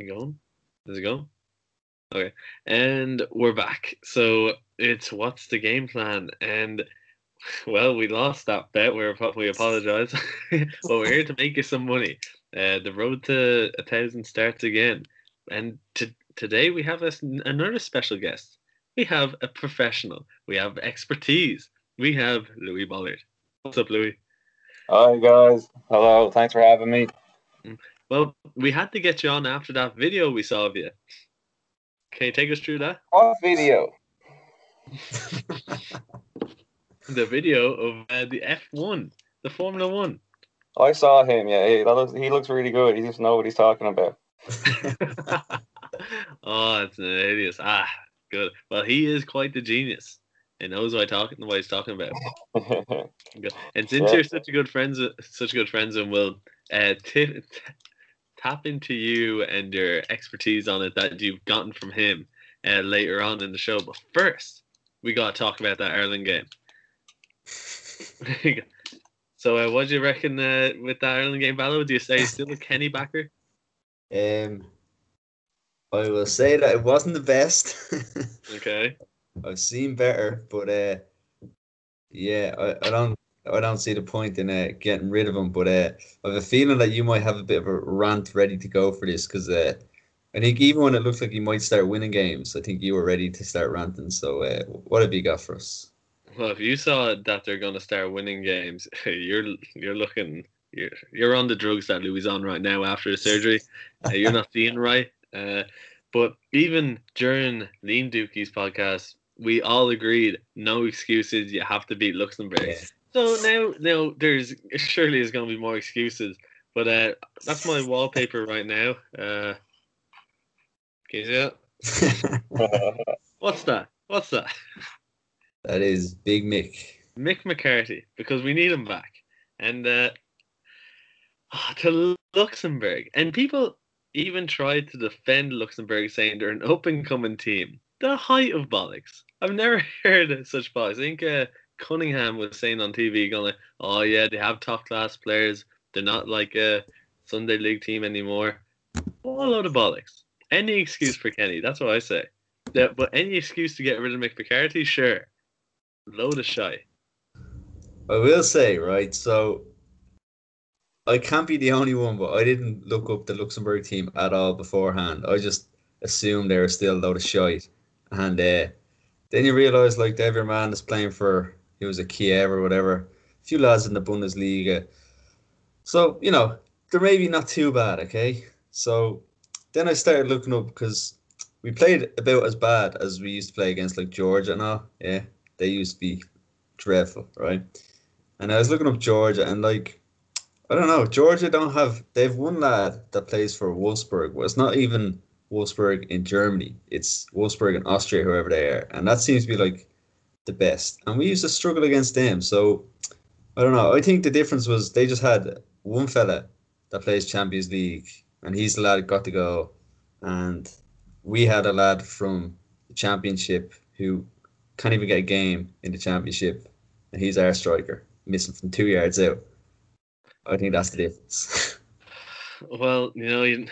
Are you going? Is it going? Okay. And we're back. So it's what's the game plan? And, well, we lost that bet. We apologise. But we're here to make you some money. The road to 1,000 starts again. And today we have another special guest. We have a professional. We have expertise. We have Louis Bollard. What's up, Louis? Hi, guys. Hello. Thanks for having me. Well, we had to get you on after that video we saw of you. Can you take us through that? What video? The video of the F1, the Formula 1. I saw him, yeah. He looks really good. He just knows what he's talking about. Oh, it's an idiot. Ah, good. Well, he is quite the genius. He knows what he's talking about. And since you're such good friends, and we'll tap into you and your expertise on it that you've gotten from him later on in the show. But first, we got to talk about that Ireland game. So, what do you reckon with that Ireland game, Ballo? Do you say you're still a Kenny backer? I will say that it wasn't the best. Okay. I've seen better, but yeah, I don't see the point in getting rid of him. But I have a feeling that you might have a bit of a rant ready to go for this, because I think even when it looked like you might start winning games, I think you were ready to start ranting. So what have you got for us? Well, if you saw that they're going to start winning games, you're on the drugs that Louis is on right now after the surgery. You're not seeing right. But even during Liam Dookie's podcast, we all agreed no excuses. You have to beat Luxembourg. Yeah. So now there's going to be more excuses. But that's my wallpaper right now. Can you see that? What's that? That is Big Mick. Mick McCarthy, because we need him back. And to Luxembourg. And people even tried to defend Luxembourg, saying they're an up-and-coming team. The height of bollocks. I've never heard of such bollocks. I think Cunningham was saying on TV, going like, oh yeah, they have top-class players. They're not like a Sunday League team anymore. What a load of bollocks. Any excuse for Kenny, that's what I say. Yeah, but any excuse to get rid of Mick McCarthy, sure. Load of shy. I will say, right, so I can't be the only one, but I didn't look up the Luxembourg team at all beforehand. I just assumed they were still a load of shite. And then you realise, like, every man is playing for, he was a Kiev or whatever, a few lads in the Bundesliga. So, you know, they're maybe not too bad, okay? So then I started looking up, because we played about as bad as we used to play against, like, Georgia and all. Yeah, they used to be dreadful, right? And I was looking up Georgia and, like, I don't know. Georgia don't have. They have one lad that plays for Wolfsburg. Well, it's not even Wolfsburg in Germany. It's Wolfsburg in Austria, whoever they are, and that seems to be like the best. And we used to struggle against them. So I don't know. I think the difference was they just had one fella that plays Champions League, and he's the lad that got the goal, and we had a lad from the Championship who can't even get a game in the Championship, and he's our striker, missing from 2 yards out. I think that's the difference. Well, knowing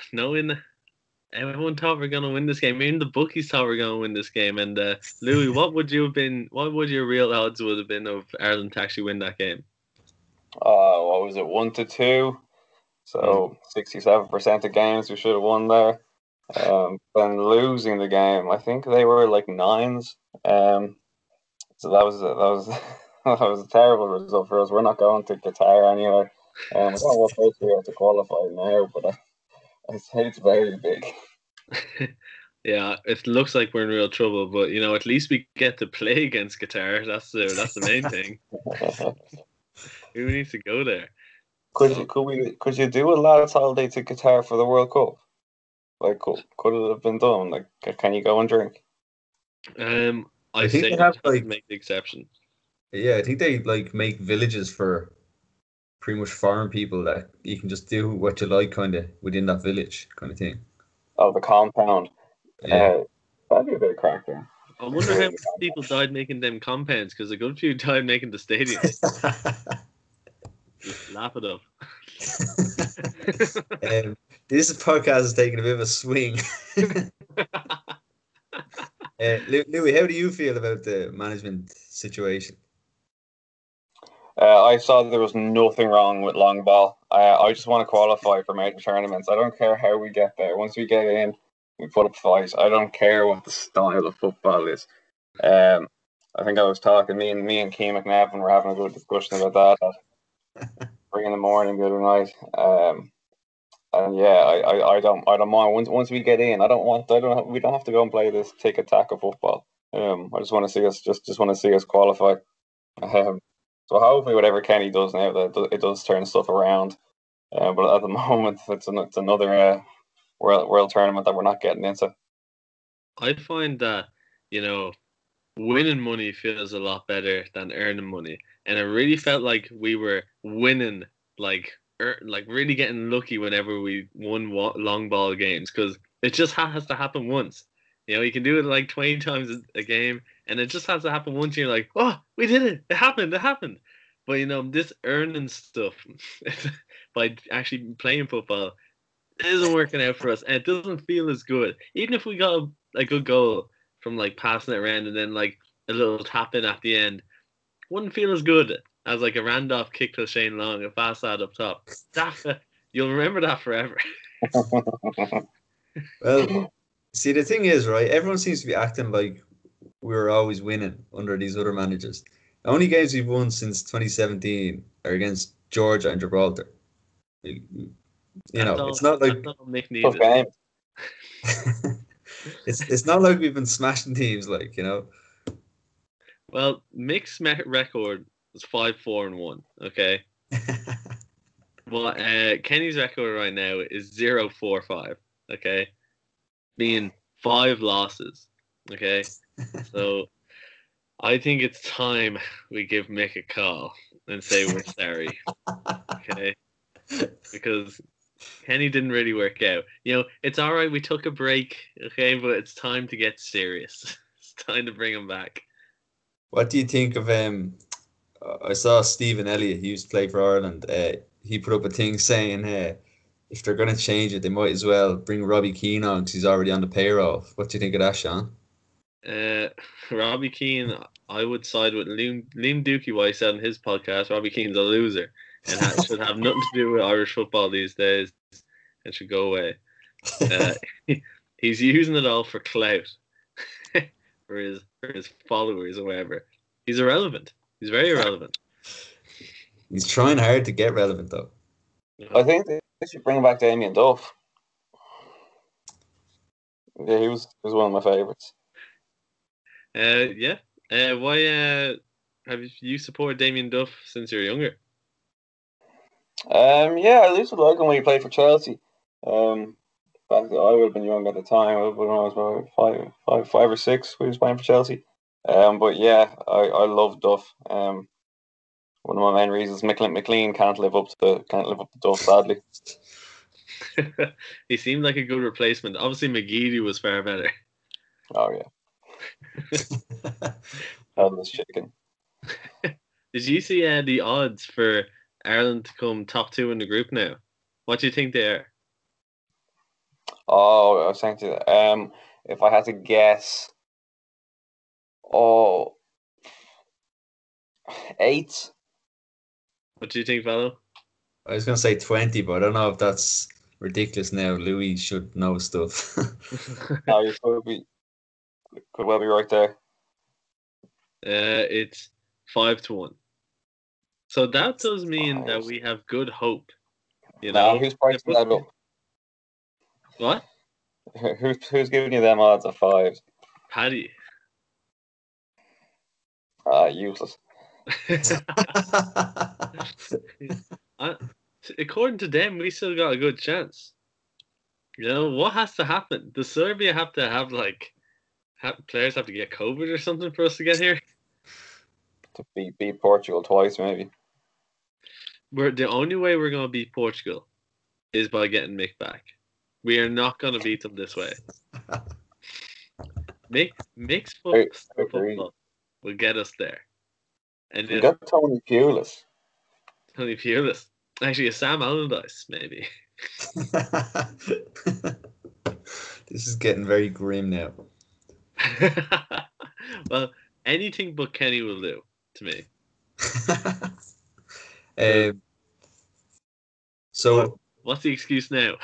everyone thought we're gonna win this game, even the bookies thought we're gonna win this game. And Louis, what would your real odds would have been of Ireland to actually win that game? What was it, 1-2? So 67% of games we should have won there. And losing the game, I think they were like 9s. So that was a terrible result for us. We're not going to Qatar anyway. I don't know if we have to qualify now, but I'd say it's very big. Yeah, it looks like we're in real trouble, but at least we get to play against Qatar. That's the main thing. Who needs to go there? Could you do a lads holiday to Qatar for the World Cup? Like, could it have been done? Like, can you go and drink? I think they have to make the exception. Yeah, I think they like make villages for pretty much foreign people that you can just do what you like, kind of within that village, kind of thing. Oh, the compound. Yeah, that'd be a bit of crack there. I wonder how many people died making them compounds, because a good few died making the stadium. Just laugh it up. This podcast is taking a bit of a swing. Louis, how do you feel about the management situation? I saw that there was nothing wrong with long ball. I just want to qualify for major tournaments. I don't care how we get there. Once we get in, we put up fights. I don't care what the style of football is. I think I was talking, me and Keane McNavin were having a good discussion about that. 3 in the morning, good night. And yeah, I don't mind. Once we get in, we don't have to go and play this tick attack of football. I just want to see us just want to see us qualify. So hopefully, whatever Kenny does now, that it does turn stuff around. But at the moment, it's another world tournament that we're not getting into. I find that, you know, winning money feels a lot better than earning money, and I really felt like we were winning, like really getting lucky whenever we won long ball games, because it just has to happen once. You know, you can do it like 20 times a game, and it just has to happen once. And you're like, oh, we did it! It happened! But you know, this earning stuff by actually playing football isn't working out for us, and it doesn't feel as good. Even if we got a good goal from like passing it around and then like a little tap in at the end, wouldn't feel as good as like a Randolph kick to Shane Long, a fast side up top. You'll remember that forever. Well, see, the thing is, right, everyone seems to be acting like we were always winning under these other managers. The only games we've won since 2017 are against Georgia and Gibraltar. It's not like... Okay. It's not like we've been smashing teams, like, you know. Well, Mick's record was 5-4-1, okay? Well, Kenny's record right now is 0-4-5, okay? Being 5 losses, okay? So I think it's time we give Mick a call and say we're sorry, okay? Because Kenny didn't really work out. You know, it's all right, we took a break, okay, but it's time to get serious. It's time to bring him back. What do you think of I saw Stephen Elliott, he used to play for Ireland. He put up a thing saying if they're going to change it, they might as well bring Robbie Keane on because he's already on the payroll. What do you think of that, Sean? Robbie Keane, I would side with Liam Dookie, what he said on his podcast. Robbie Keane's a loser. And that should have nothing to do with Irish football these days. It should go away. He's using it all for clout, for his followers or whatever. He's irrelevant. He's very irrelevant. He's trying hard to get relevant, though. I think they should bring back Damien Duff. Yeah, he was one of my favourites. Yeah. Why have you supported Damien Duff since you're younger? Yeah, I used to like him when he played for Chelsea. Back then, I would have been young at the time. When I was about five or six, when he was playing for Chelsea. But yeah, I love Duff. One of my main reasons, McLean can't live up to Duff, sadly. He seemed like a good replacement. Obviously, McGeady was far better. Oh yeah, that was chicken. Did you see the odds for Ireland to come top 2 in the group now? What do you think they are? Oh, I was saying to you, if I had to guess, 8. What do you think, Vallo? I was going to say 20, but I don't know if that's ridiculous now. Louis should know stuff. No, you could well be right there. It's 5-1. So that does mean that we have good hope. You know, who's pricing that up? What? Who's giving you them odds of 5? Paddy. Useless. According to them, we still got a good chance. You know, what has to happen? Does Serbia have to have, like, players have to get COVID or something for us to get here? To beat Portugal twice, maybe. The only way we're going to beat Portugal is by getting Mick back. We are not going to beat them this way. Mick's football will get us there. And we got Tony Pulis. Actually, a Sam Allardyce, maybe. This is getting very grim now. Well, anything but Kenny will do to me. So what's the excuse now?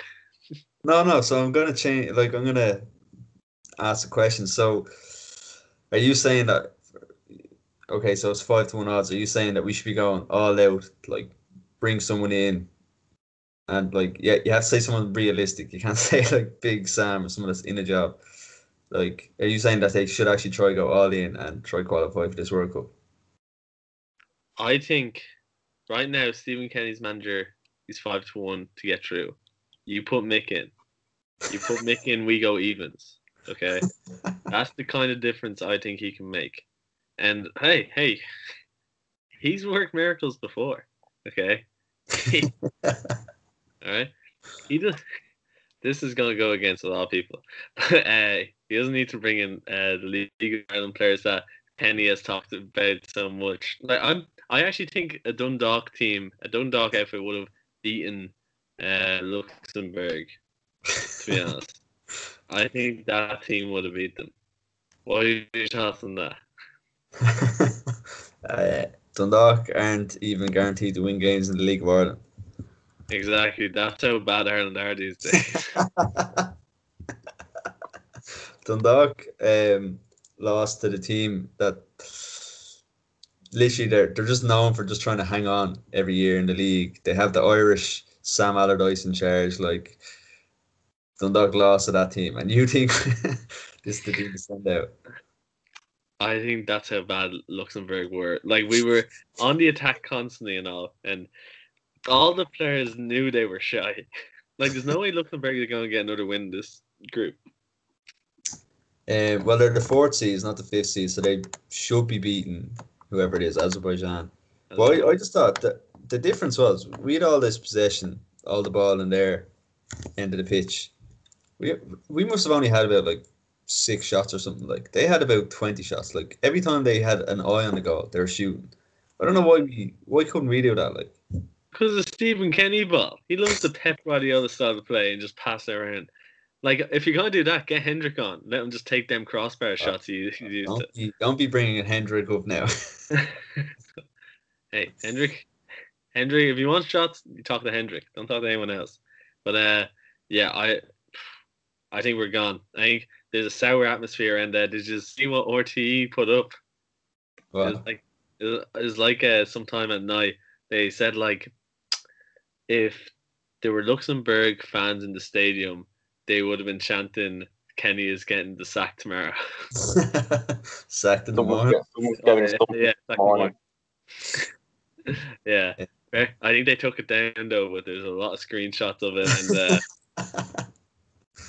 No. So I'm gonna change. Like, I'm gonna ask a question. So, are you saying that? Okay, so it's 5-1 odds. Are you saying that we should be going all out, like bring someone in, and like you have to say someone realistic. You can't say like Big Sam or someone that's in a job. Like, are you saying that they should actually try go all in and try qualify for this World Cup? I think right now Stephen Kenny's manager is 5-1 to get through. You put Mick in. You put Mick in, we go evens. Okay? That's the kind of difference I think he can make. And hey, he's worked miracles before. Okay? All right? He does. This is going to go against a lot of people. He doesn't need to bring in the League of Ireland players that Kenny has talked about so much. Like, I actually think a Dundalk outfit would have beaten Luxembourg, to be honest. I think that team would have beat them. What are your thoughts on that? Dundalk aren't even guaranteed to win games in the League of Ireland. Exactly. That's how bad Ireland are these days. Dundalk lost to the team that... Literally, they're just known for just trying to hang on every year in the league. They have the Irish Sam Allardyce in charge. Like, Dundalk lost to that team, and you think this is the team to stand out? I think that's how bad Luxembourg were. Like, we were on the attack constantly and all the players knew they were shy. Like, there's no way Luxembourg is going to get another win in this group. Well, they're the fourth seed, not the fifth seed, so they should be beaten. Whoever it is, Azerbaijan. Well, I just thought that the difference was we had all this possession, all the ball in their end of the pitch. We must have only had about like 6 shots or something. Like, they had about 20 shots. Like, every time they had an eye on the goal, they were shooting. I don't know why couldn't we do that? Like, because of Stephen Kenny ball. He loves the Pep Guardiola style of play and just pass it around. Like, if you're going to do that, get Hendrik on. Let him just take them crossbar shots. Don't be bringing Hendrik up now. Hey, Hendrik, if you want shots, you talk to Hendrik. Don't talk to anyone else. But, I think we're gone. I think there's a sour atmosphere, and did you see what RTE put up? Wow. It was like sometime at night, they said, like, if there were Luxembourg fans in the stadium, they would have been chanting, "Kenny is getting the sack tomorrow." Sacked in the morning. Yeah. I think they took it down though, but there's a lot of screenshots of it, and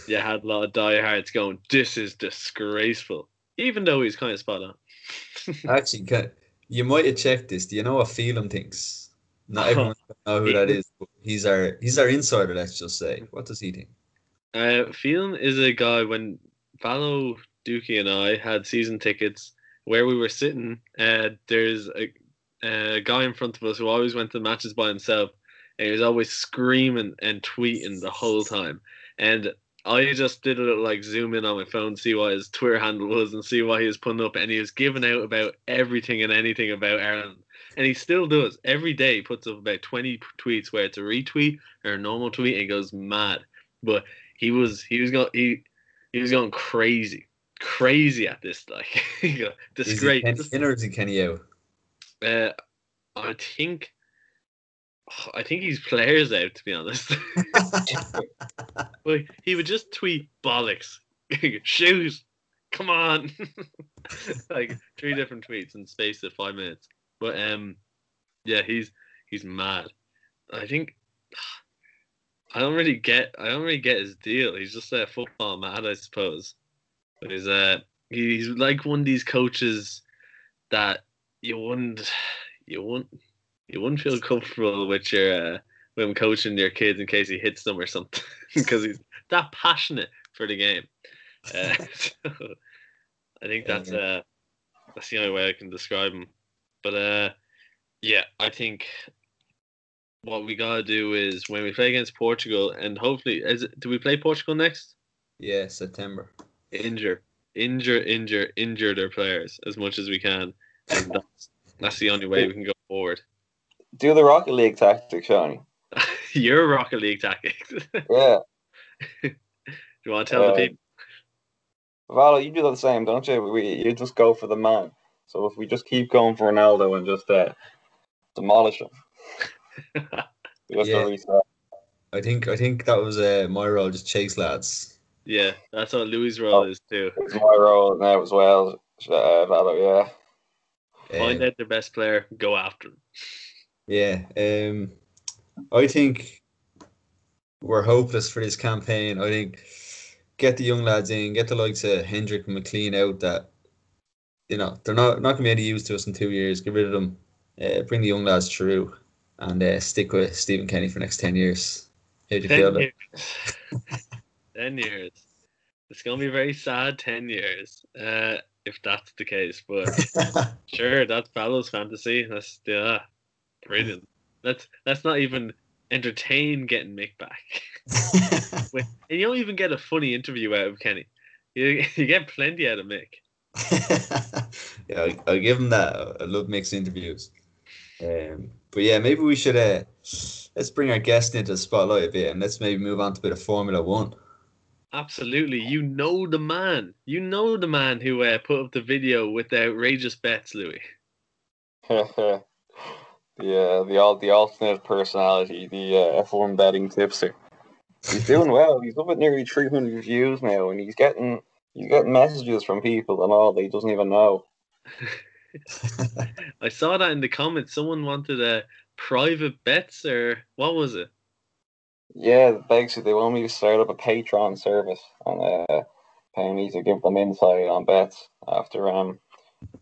you had a lot of diehards going, "This is disgraceful," even though he's kind of spot on. Actually, you might have checked this. Do you know what Phelan thinks? Not everyone knows who that is. But he's our insider. Let's just say, what does he think? Phelan is a guy, when Valo, Dookie and I had season tickets where we were sitting, there's a guy in front of us who always went to matches by himself, and he was always screaming and tweeting the whole time. And I just did a little like zoom in on my phone, see what his Twitter handle was and see what he was putting up, and he was giving out about everything and anything about Ireland. And he still does. Every day he puts up about 20 tweets where it's a retweet or a normal tweet, and he goes mad. But He was going crazy at this. Like, disgrace. Is he in or is he Kenny out? I think he's players out, to be honest. But he would just tweet bollocks, shoot, come on, like 3 different tweets in space of 5 minutes. But he's mad. I think. I don't really get his deal. He's just a football mad, I suppose. But he's like one of these coaches that you wouldn't feel comfortable with with him coaching your kids in case he hits them or something, because he's that passionate for the game. So I think that's the only way I can describe him. But I think what we got to do is when we play against Portugal, and hopefully, do we play Portugal next? Yeah, September. Injure their players as much as we can. And that's the only way we can go forward. Do the Rocket League tactic, Sean. Your Rocket League tactics. Yeah. Do you want to tell the people? Valo, you do the same, don't you? You just go for the man. So if we just keep going for Ronaldo and just demolish him. I think that was my role, just chase lads. Yeah, that's what Louis' role is too. It's my role now as well, Valo, yeah. Find out the best player, go after him. Yeah, I think we're hopeless for this campaign. I think get the young lads in, get the likes of Hendrik and McLean out that, you know, they're not going to be any use to us in 2 years. Get rid of them. Bring the young lads through and stick with Stephen Kenny for the next 10 years. How do you feel about it? 10 years. It's going to be very sad 10 years if that's the case. But sure, that's Fallow's fantasy. That's brilliant. Let's not even entertain getting Mick back. And you don't even get a funny interview out of Kenny. You get plenty out of Mick. Yeah, I'll give him that. I love Mick's interviews. But yeah, maybe we should let's bring our guest into the spotlight a bit, and let's maybe move on to a bit of Formula One. Absolutely, you know the man who put up the video with the outrageous bets, Louis. Yeah, the alternate personality, the F1 betting tipster. He's doing well. He's up at nearly 300 views now, and he's getting messages from people and all that he doesn't even know. I saw that in the comments. Someone wanted a private bets, or what was it? Yeah, basically they want me to start up a Patreon service and pay me to give them insight on bets after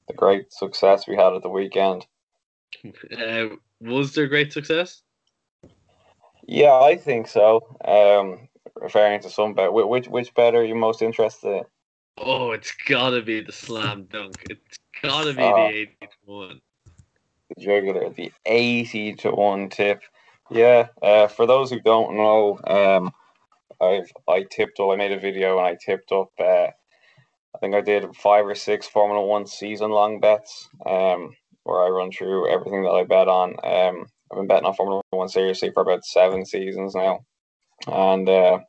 the great success we had at the weekend. Was there great success? Yeah, I think so. Referring to some bet, which bet are you most interested in? Oh, it's gotta be the slam dunk. It's gotta be the 80-1. The jugular, the 80-1 tip. Yeah. For those who don't know, I made a video and I tipped up. I think I did 5 or 6 Formula One season long bets. Where I run through everything that I bet on. I've been betting on Formula One seriously for about 7 seasons now. And I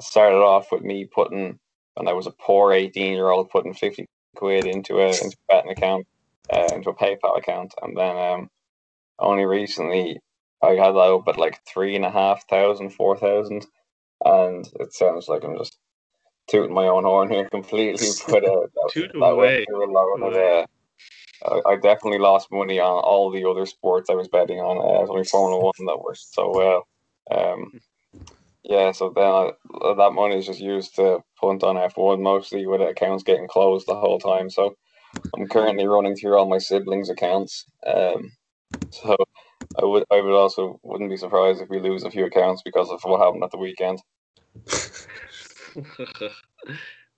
started off with me putting, when I was a poor 18-year-old, putting 50 quid into a betting account, into a PayPal account. And then only recently I had that up at like 3,500, 4,000. And it sounds like I'm just tooting my own horn here completely. But I definitely lost money on all the other sports I was betting on. It was only Formula One that worked so well. Yeah, so then that money is just used to punt on F1 mostly, with accounts getting closed the whole time. So I'm currently running through all my siblings' accounts. So I would also wouldn't be surprised if we lose a few accounts because of what happened at the weekend.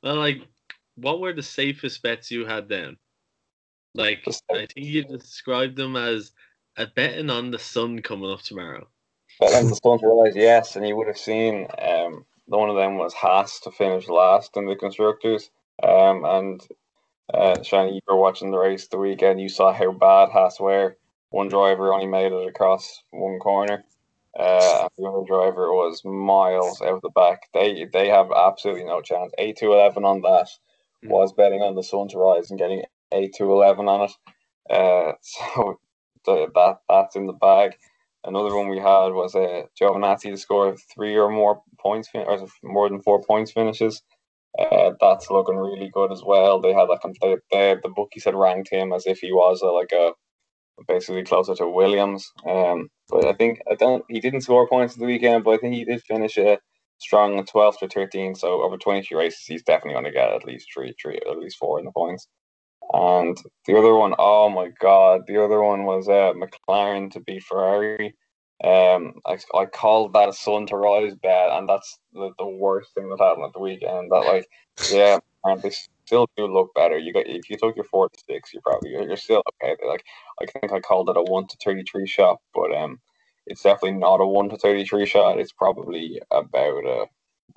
Well, what were the safest bets you had then? I think you described them as a betting on the sun coming up tomorrow. Betting on the sun, realised, yes, and you would have seen one of them was Haas to finish last in the constructors. And Shani, you were watching the race the weekend. You saw how bad Haas were. One driver only made it across one corner. And the other driver was miles out the back. They have absolutely no chance. 8-11 on that was betting on the sun to rise and getting 8-11 on it, so that's in the bag. Another one we had was Giovinazzi to score 4 points finishes. That's looking really good as well. They had the bookies had ranked him as if he was basically closer to Williams. But he didn't score points at the weekend, but I think he did finish strong in 12th or 13th. So over 22 races, he's definitely going to get at least three, or at least 4 in the points. And the other one, oh my God, the other one was McLaren to beat Ferrari. I called that a sun to rise bet, and that's the worst thing that happened at the weekend. That they still do look better. If you took your 4 to 6, you're still okay. I think I called it a 1 to 33 shot, but it's definitely not a 1-33 shot. It's probably about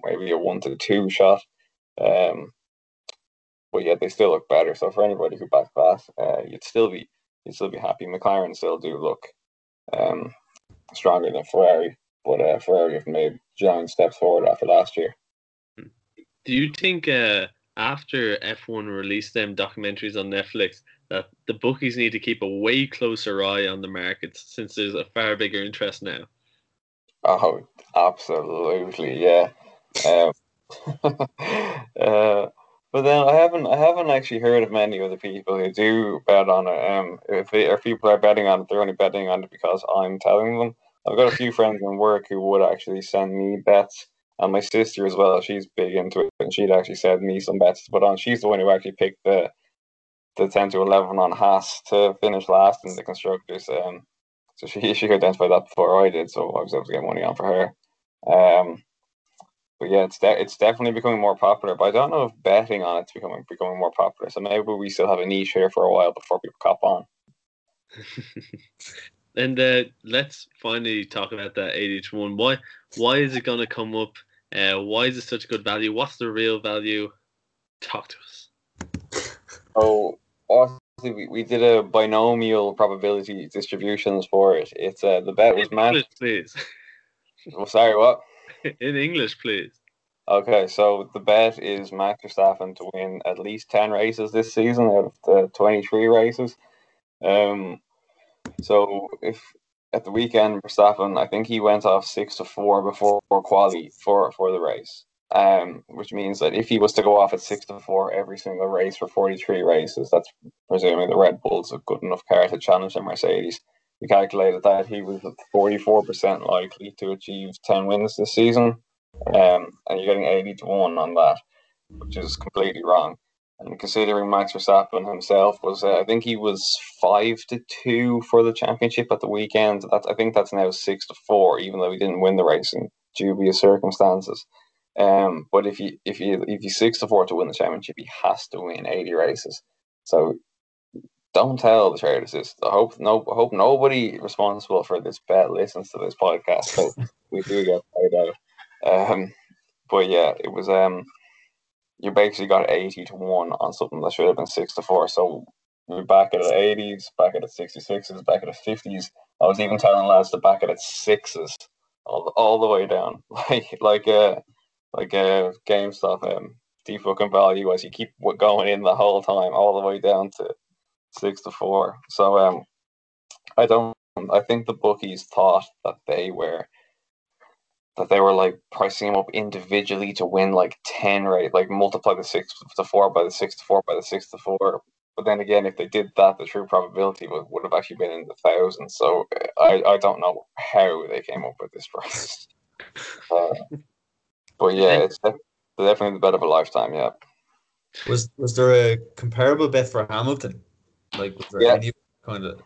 maybe a 1-2 shot. But yeah, they still look better. So for anybody who backed that, you'd still be happy. McLaren still do look stronger than Ferrari, but Ferrari have made giant steps forward after last year. Do you think after F1 released them documentaries on Netflix that the bookies need to keep a way closer eye on the markets since there's a far bigger interest now? Oh, absolutely, yeah. But then I haven't actually heard of many other people who do bet on it. If people are betting on it, they're only betting on it because I'm telling them. I've got a few friends in work who would actually send me bets, and my sister as well. She's big into it, and she'd actually send me some bets to put on. She's the one who actually picked the 10-11 on Haas to finish last in the constructors. So she identified that before I did, so I was able to get money on for her. But yeah, it's definitely becoming more popular. But I don't know if betting on it's becoming more popular. So maybe we still have a niche here for a while before people cop on. And let's finally talk about that 8-1. Why is it going to come up? Why is it such good value? What's the real value? Talk to us. Oh, honestly, we did a binomial probability distributions for it. It's the bet was English, please. Oh, sorry, what? In English, please. Okay, so the bet is Max Verstappen to win at least 10 races this season out of the 23 races. So if at the weekend Verstappen, I think he went off 6-4 before quali for the race, which means that if he was to go off at 6-4 every single race for 43 races, that's presuming the Red Bull's a good enough car to challenge the Mercedes. We calculated that he was 44% likely to achieve 10 wins this season, and you're getting 80-1 on that, which is completely wrong. And considering Max Verstappen himself was, I think he was 5-2 for the championship at the weekend. I think that's now 6-4, even though he didn't win the race in dubious circumstances. But if he's 6-4 to win the championship, he has to win 80 races. So don't tell the traders this. I hope nobody responsible for this bet listens to this podcast. So we do get paid out. But yeah, it was. You basically got 80-1 on something that should have been 6-4. So we're back at the 80s, back at the 66s, back at the 50s. I was even telling lads to back at the 6s all the way down, like GameStop default and value as you keep going in the whole time, all the way down to 6-4. So I think the bookies thought that they were like pricing him up individually to win like 10, right? Like multiply the 6-4 by the 6-4 by the 6-4. But then again, if they did that, the true probability would have actually been in the thousands. So I don't know how they came up with this price. But yeah, it's definitely the bet of a lifetime. Yeah. Was there a comparable bet for Hamilton? Like was there any kind of?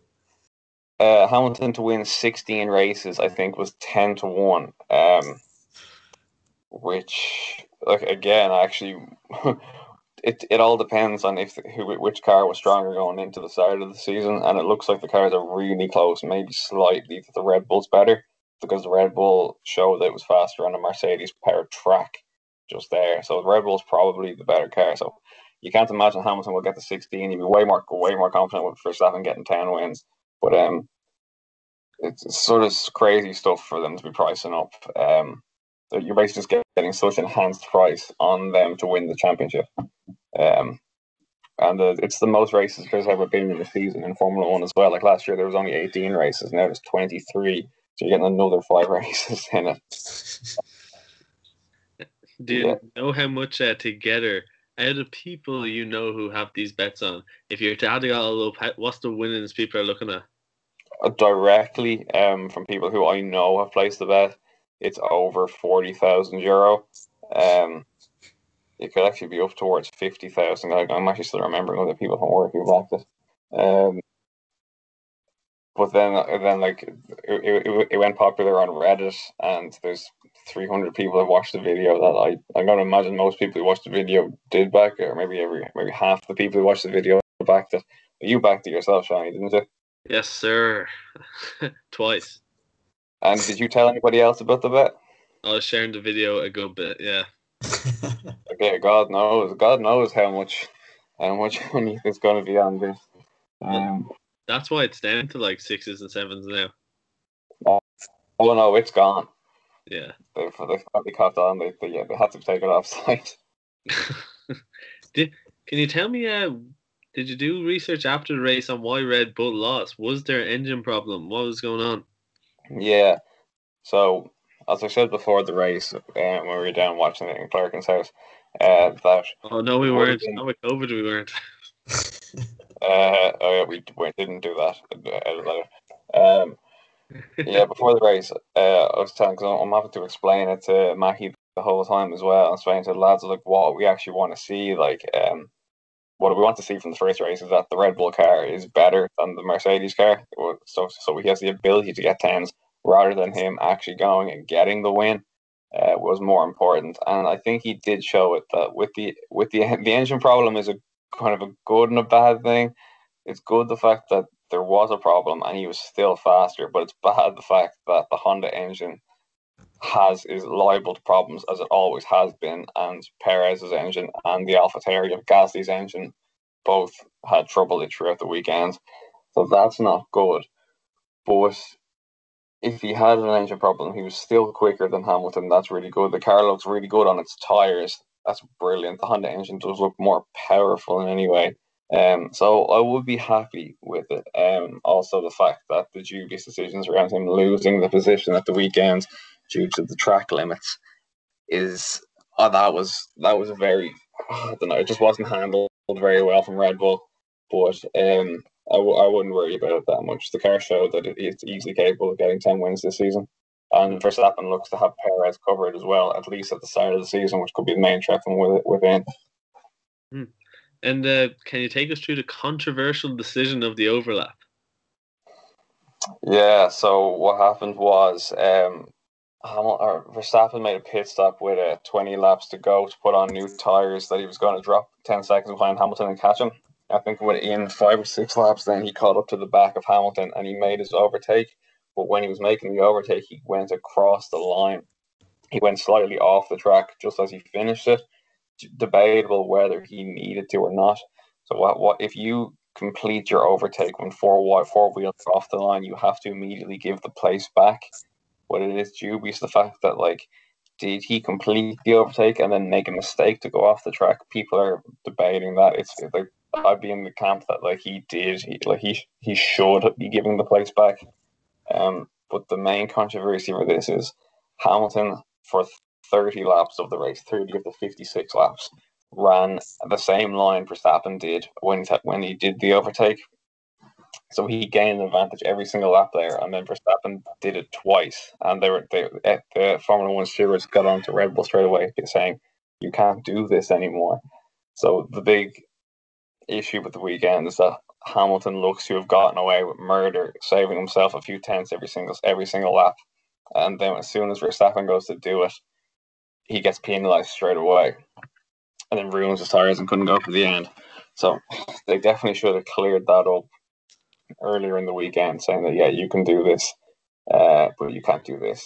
Hamilton to win 16 races, I think, was 10-1. Which, like again, actually, it all depends on which car was stronger going into the start of the season, and it looks like the cars are really close, maybe slightly that the Red Bull's better because the Red Bull showed that it was faster on a Mercedes-powered track just there. So the Red Bull's probably the better car. So you can't imagine Hamilton will get to 16. You'd be way more confident with Verstappen getting 10 wins. But it's sort of crazy stuff for them to be pricing up. You're basically just getting such enhanced price on them to win the championship. And it's the most races there's ever been in the season in Formula 1 as well. Like last year, there was only 18 races. Now there's 23. So you're getting another 5 races in it. Do you know how much together, out of people you know who have these bets on, if you're to add it all up, what's the winnings people are looking at? Directly from people who I know have placed the bet, it's over €40,000. It could actually be up towards 50,000. I'm actually still remembering other people from work who backed it. But then like it went popular on Reddit, and there's 300 people have watched the video. That I'm gonna imagine most people who watched the video did back it, or maybe half the people who watched the video backed it. You backed it yourself, Shani, didn't you? Yes, sir. Twice. And did you tell anybody else about the bet? I was sharing the video a good bit, yeah. Okay, God knows how much money is going to be on this. That's why it's down to like sixes and sevens now. Oh no, it's gone. Yeah, they've probably caught on. They had to take it offside. Can you tell me? Did you do research after the race on why Red Bull lost? Was there an engine problem? What was going on? Yeah. So, as I said before the race, when we were down watching it in Clarkin's house, that... Oh, no, we weren't. No, with COVID, we weren't. We didn't do that. Yeah, before the race, I was telling, because I'm having to explain it to Mackie the whole time as well, and explaining to the lads, like, what we actually want to see, like... What we want to see from the first race is that the Red Bull car is better than the Mercedes car. So he has the ability to get 10s rather than him actually going and getting the win was more important. And I think he did show it that with the engine problem is a kind of a good and a bad thing. It's good the fact that there was a problem and he was still faster, but it's bad the fact that the Honda engine is liable to problems as it always has been, and Perez's engine and the AlphaTauri of Gasly's engine both had trouble throughout the weekend, so that's not good. But if he had an engine problem, he was still quicker than Hamilton. That's really good. The car looks really good on its tires. That's brilliant. The Honda engine does look more powerful in any way. So I would be happy with it. Also the fact that the dubious decisions around him losing the position at the weekend due to the track limits that was a very, I don't know, it just wasn't handled very well from Red Bull. But I wouldn't worry about it that much. The car showed that it's easily capable of getting 10 wins this season. And Verstappen looks to have Perez covered as well, at least at the start of the season, which could be the main threat from within. And can you take us through the controversial decision of the overlap? Yeah, so what happened was Verstappen made a pit stop with 20 laps to go to put on new tyres that he was going to drop 10 seconds behind Hamilton and catch him. I think within 5 or 6 laps then he caught up to the back of Hamilton and he made his overtake. But when he was making the overtake, he went across the line. He went slightly off the track just as he finished it. Debatable whether he needed to or not. So what if you complete your overtake when four wheels off the line, you have to immediately give the place back. But it is dubious the fact that, like, did he complete the overtake and then make a mistake to go off the track? People are debating that. It's like, I'd be in the camp that like he did, he should be giving the place back. But the main controversy for this is Hamilton for 30 laps of the race, 30 of the 56 laps, ran the same line Verstappen did when he did the overtake. So he gained an advantage every single lap there, and then Verstappen did it twice. And the Formula 1 stewards got on to Red Bull straight away saying, you can't do this anymore. So the big issue with the weekend is that Hamilton looks to have gotten away with murder, saving himself a few tenths every single lap. And then as soon as Verstappen goes to do it, he gets penalised straight away and then ruins his tyres and couldn't go for the end. So they definitely should have cleared that up earlier in the weekend, saying that, yeah, you can do this, but you can't do this.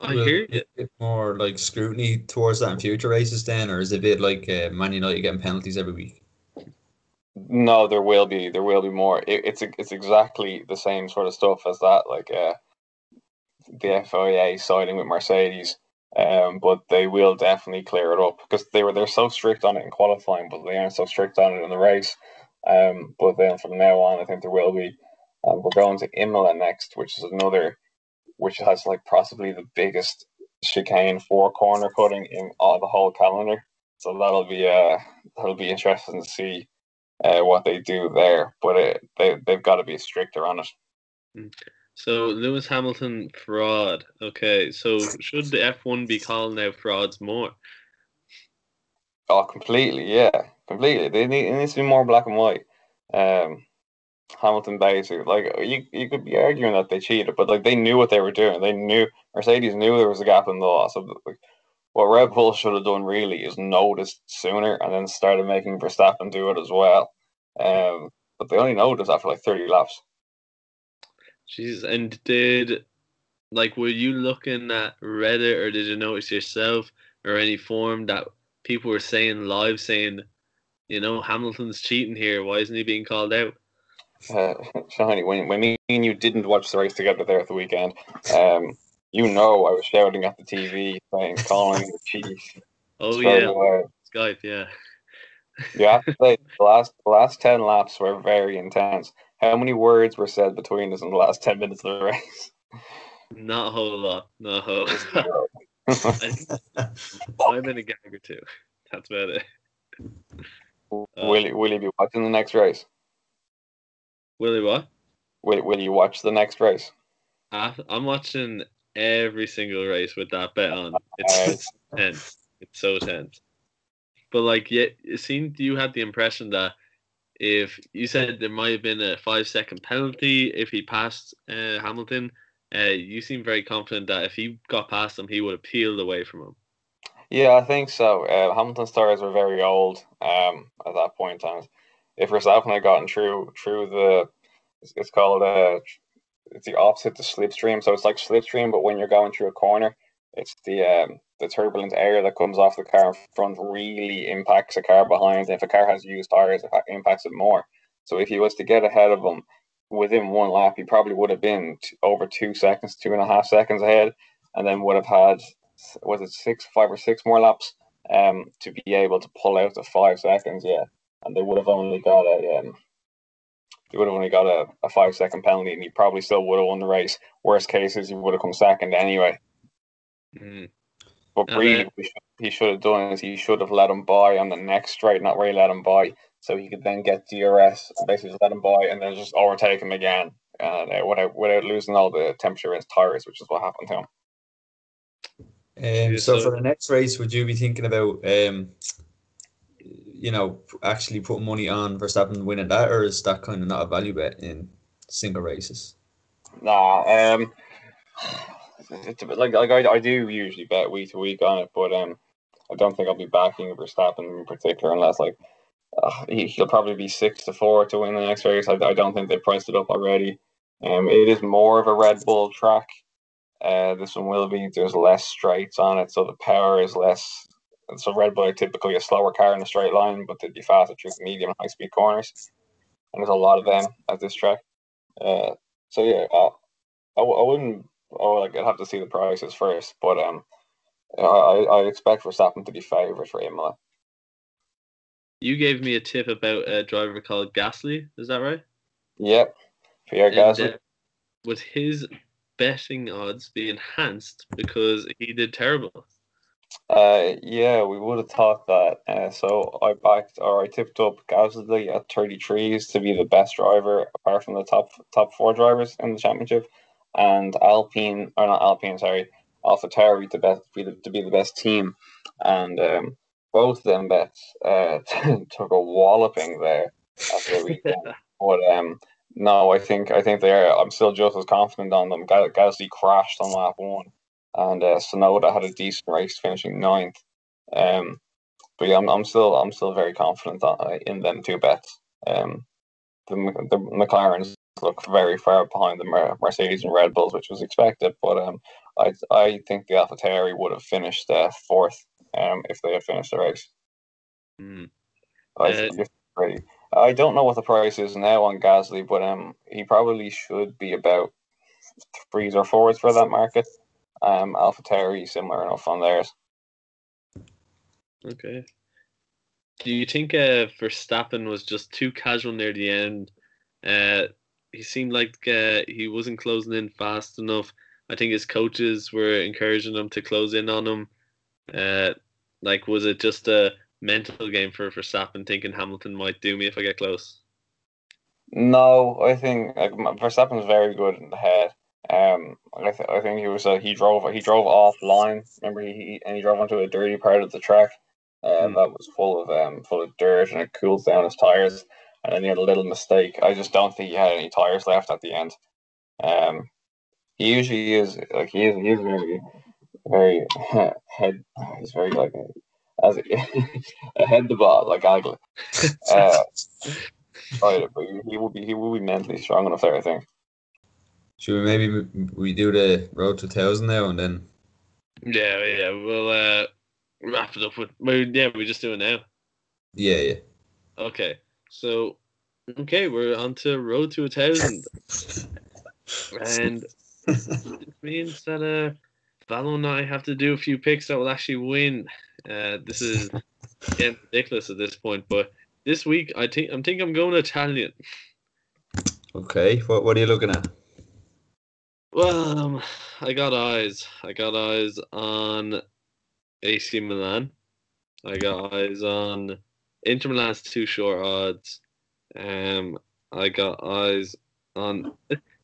I hear it more like scrutiny towards that in future races then, or is it a bit like Man United getting penalties every week? No, there will be more. It's exactly the same sort of stuff as that, like the FIA siding with Mercedes. But they will definitely clear it up because they're so strict on it in qualifying, but they aren't so strict on it in the race. But then from now on, I think there will be. We're going to Imola next, which has like possibly the biggest chicane for corner cutting in the whole calendar. So that'll be interesting to see what they do there. But they've got to be stricter on it. Mm. So, Lewis Hamilton fraud. Okay, so should the F1 be calling out frauds more? Oh, completely, yeah. Completely. It needs to be more black and white. Hamilton basically, like, you could be arguing that they cheated, but, like, they knew what they were doing. They knew, Mercedes knew there was a gap in the law. So, like, what Red Bull should have done, really, is noticed sooner and then started making Verstappen do it as well. But they only noticed after, like, 30 laps. Jeez, and did Like, were you looking at Reddit, or did you notice yourself, or any forum that people were saying live, saying, you know, Hamilton's cheating here, why isn't he being called out? Shiny, when me and you didn't watch the race together there at the weekend, you know I was shouting at the TV, saying, calling the cheat. Oh, so, yeah. Skype, yeah. Yeah, the last 10 laps were very intense. How many words were said between us in the last 10 minutes of the race? Not a whole lot. Not a whole lot. I'm in a gag or two. That's about it. Will he be watching the next race? Will he what? Will you watch the next race? I'm watching every single race with that bet on. It's tense. It's so tense. But, like, yeah, it seemed you had the impression that if you said there might have been a 5-second penalty if he passed Hamilton, you seem very confident that if he got past him, he would have peeled away from him. Yeah, I think so. Hamilton's tires were very old at that point in time. If Verstappen had gotten through the, it's called, it's the opposite to slipstream. So it's like slipstream, but when you're going through a corner, it's the turbulent air that comes off the car in front really impacts a car behind. And if a car has used tires, it impacts it more. So if he was to get ahead of him within one lap, he probably would have been over 2 seconds, 2.5 seconds ahead, and then would have had, was it five or six more laps to be able to pull out the 5 seconds, yeah. And they would have only got a 5-second penalty, and he probably still would have won the race. Worst case is he would have come second anyway. Mm. But really, he should have done is he should have let him by on the next straight, not really let him by, so he could then get DRS and basically just let him by and then just overtake him again, and without losing all the temperature in his tires, which is what happened to him. So for the next race, would you be thinking about you know, actually putting money on Verstappen winning that, or is that kind of not a value bet in single races? Nah, it's a bit like I do usually bet week to week on it, but I don't think I'll be backing Verstappen in particular unless like he'll probably be 6-4 to win the next race. I don't think they priced it up already. It is more of a Red Bull track. This one will be. There's less straights on it, so the power is less. So Red Bull are typically a slower car in a straight line, but they'd be faster through medium and high-speed corners. And there's a lot of them at this track. So, yeah, I wouldn't... I'd have to see the prices first, but I expect Verstappen to be favourite for Imola. You gave me a tip about a driver called Gasly, is that right? Yep, Pierre Gasly. Was his betting odds be enhanced because he did terrible? Yeah, we would have thought that. So I tipped up Gasly at 33s to be the best driver apart from the top four drivers in the championship, and AlphaTauri to be the best team, and both them bets took a walloping there after the weekend. But no, I think I'm still just as confident on them. Gasly crashed on lap one. And Sonoda had a decent race, finishing 9th. But yeah, I'm still very confident in them two bets. The McLarens look very far behind the Mercedes and Red Bulls, which was expected. But I think the AlphaTauri would have finished 4th if they had finished the race. Mm. I don't know what the price is now on Gasly, but he probably should be about 3s or 4s for that market. AlphaTauri similar enough on theirs. Okay. Do you think Verstappen was just too casual near the end? He seemed like he wasn't closing in fast enough. I think his coaches were encouraging him to close in on him. Was it just a mental game for Verstappen, thinking Hamilton might do me if I get close? No, I think Verstappen's very good in the head. I think he was he drove offline. Remember, he drove onto a dirty part of the track, that was full of dirt, and it cools down his tires. And then he had a little mistake. I just don't think he had any tires left at the end. He usually is like he is very, very head. He's very like head the ball like Agla. But he will be mentally strong enough there, I think. Should we maybe do the road to 1,000 now and then? Yeah, we'll wrap it up with. Yeah, we just do it now. Yeah. Okay, we're on to road to 1,000, and it means that Valo and I have to do a few picks that will actually win. This is getting ridiculous at this point, but this week I think I'm going Italian. Okay, what are you looking at? Well, I got eyes on AC Milan. I got eyes on Inter Milan's two short odds. I got eyes on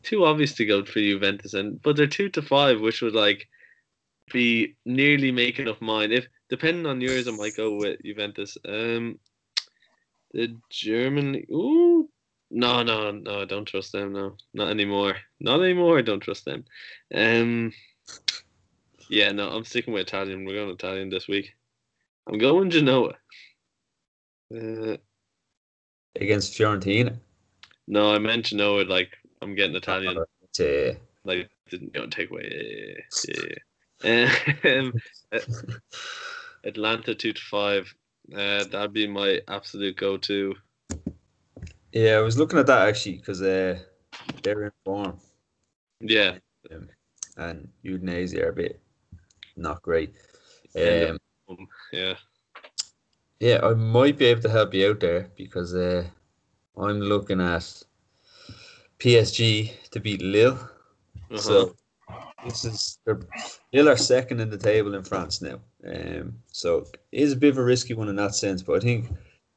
too obvious to go for Juventus, but they're 2-5, which would be nearly making up mine. If depending on yours, I might go with Juventus. The German. Ooh. No, I don't trust them. No, not anymore. I don't trust them. Yeah, no, I'm sticking with Italian. We're going Italian this week. I'm going Genoa. Against Fiorentina. No, I meant Genoa. I'm getting Italian. Yeah. Don't take away. Yeah. Atlanta 2-5. That'd be my absolute go-to. Yeah, I was looking at that actually because they're in form. Yeah, and Udinese are a bit not great. Yeah. I might be able to help you out there because I'm looking at PSG to beat Lille. Uh-huh. So this is Lille are second in the table in France now. So it is a bit of a risky one in that sense, but I think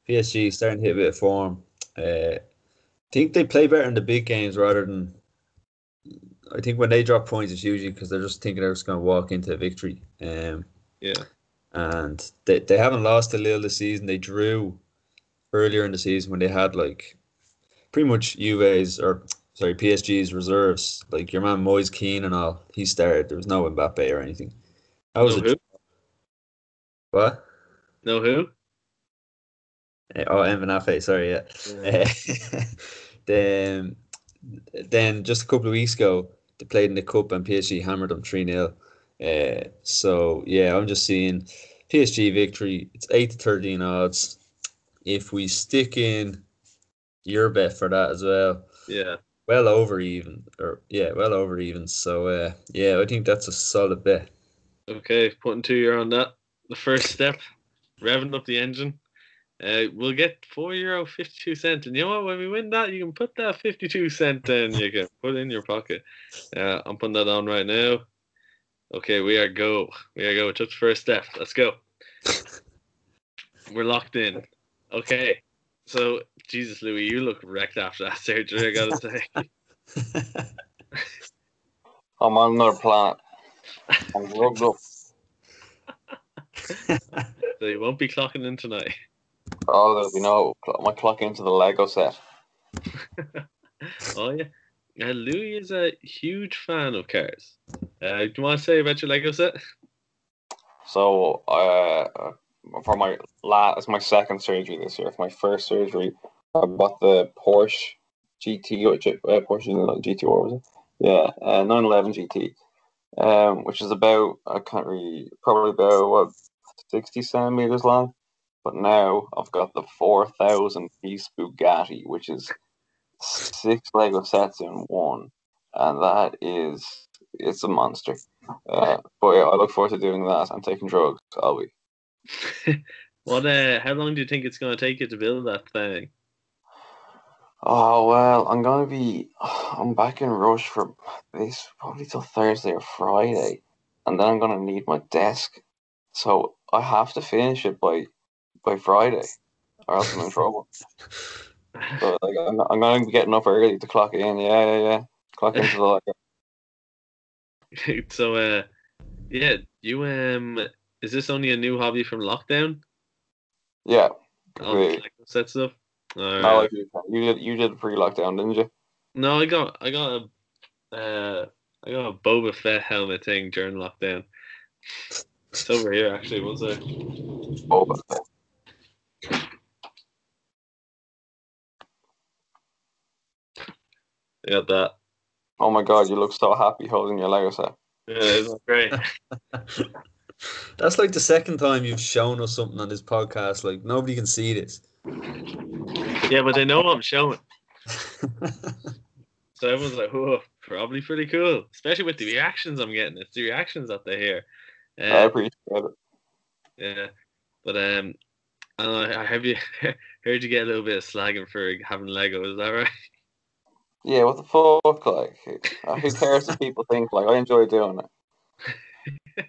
PSG is starting to hit a bit of form. I think they play better in the big games rather than. I think when they drop points, it's usually because they're just thinking they're just going to walk into a victory. And they haven't lost to Lille this season. They drew earlier in the season when they had pretty much PSG's reserves. Your man Moyes Keane and all, he started. There was no Mbappe or anything. That was who? What? No who? Mbappe, sorry, yeah. Then just a couple of weeks ago, they played in the Cup and PSG hammered them 3-0. So, yeah, I'm just seeing PSG victory. It's 8-13 odds. If we stick in your bet for that as well, yeah, well over even. So, I think that's a solid bet. Okay, putting 2 euro on that. The first step, revving up the engine. We'll get €4.52, and you know what? When we win that, you can put that 52 cent down. You can put it in your pocket. I'm putting that on right now. Okay, we are go. Took the first step. Let's go. We're locked in. Okay, so Jesus, Louis, you look wrecked after that surgery. I gotta say, I'm on another planet. I'm rubbed up. So you won't be clocking in tonight. Oh, there'll be no. My clock into the Lego set. Oh, yeah. Louis is a huge fan of cars. Do you want to say about your Lego set? So, it's my second surgery this year. For my first surgery, I bought the Porsche GT, was it? Yeah, 911 GT, which is about 60 centimeters long. But now I've got the 4,000-piece Bugatti, which is 6 Lego sets in one, and it's a monster. But yeah, I look forward to doing that. I'm taking drugs, I'll be. How long do you think it's going to take you to build that thing? Oh well, I'm back in Rush for this probably till Thursday or Friday, and then I'm going to need my desk, so I have to finish it by Friday, or else I'm in trouble. So I'm going to be getting up early to clock in. Yeah. Clock into the locker. So, you is this only a new hobby from lockdown? Yeah. Really. Set stuff. No, you did pre-lockdown, didn't you? No, I got a Boba Fett helmet thing during lockdown. It's over here actually. One sec. Boba Fett. I got that. Oh my God, you look so happy holding your Lego set. Yeah, it was great. That's like the second time you've shown us something on this podcast. Like, nobody can see this. Yeah, but they know what I'm showing. So everyone's like, "Whoa, probably pretty cool." Especially with the reactions I'm getting. It's the reactions that they hear. I appreciate it. Yeah, but I don't know, have you heard you get a little bit of slagging for having Lego? Is that right? Yeah, what the fuck? Like, who cares what people think? Like, I enjoy doing it.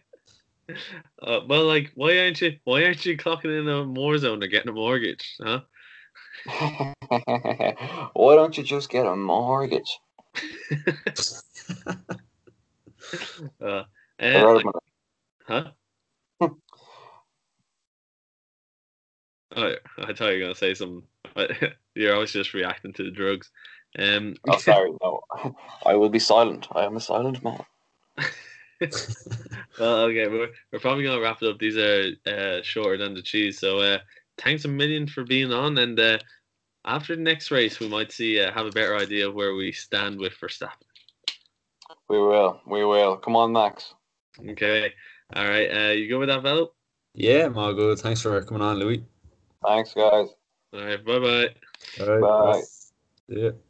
Well, like, why aren't you clocking in a more zone or getting a mortgage, huh? Why don't you just get a mortgage? Huh? Oh, I thought you were gonna say something. You're always just reacting to the drugs. Oh, sorry. No, I will be silent. I am a silent man. Well, okay, we're probably gonna wrap it up. These are shorter than the cheese, so thanks a million for being on. And after the next race, we might see have a better idea of where we stand with Verstappen. We will. Come on, Max. Okay. All right, you good with that, fellow? Yeah, I'm all good. Thanks for coming on, Louis. Thanks, guys. All right, bye-bye. All right, bye. Yeah.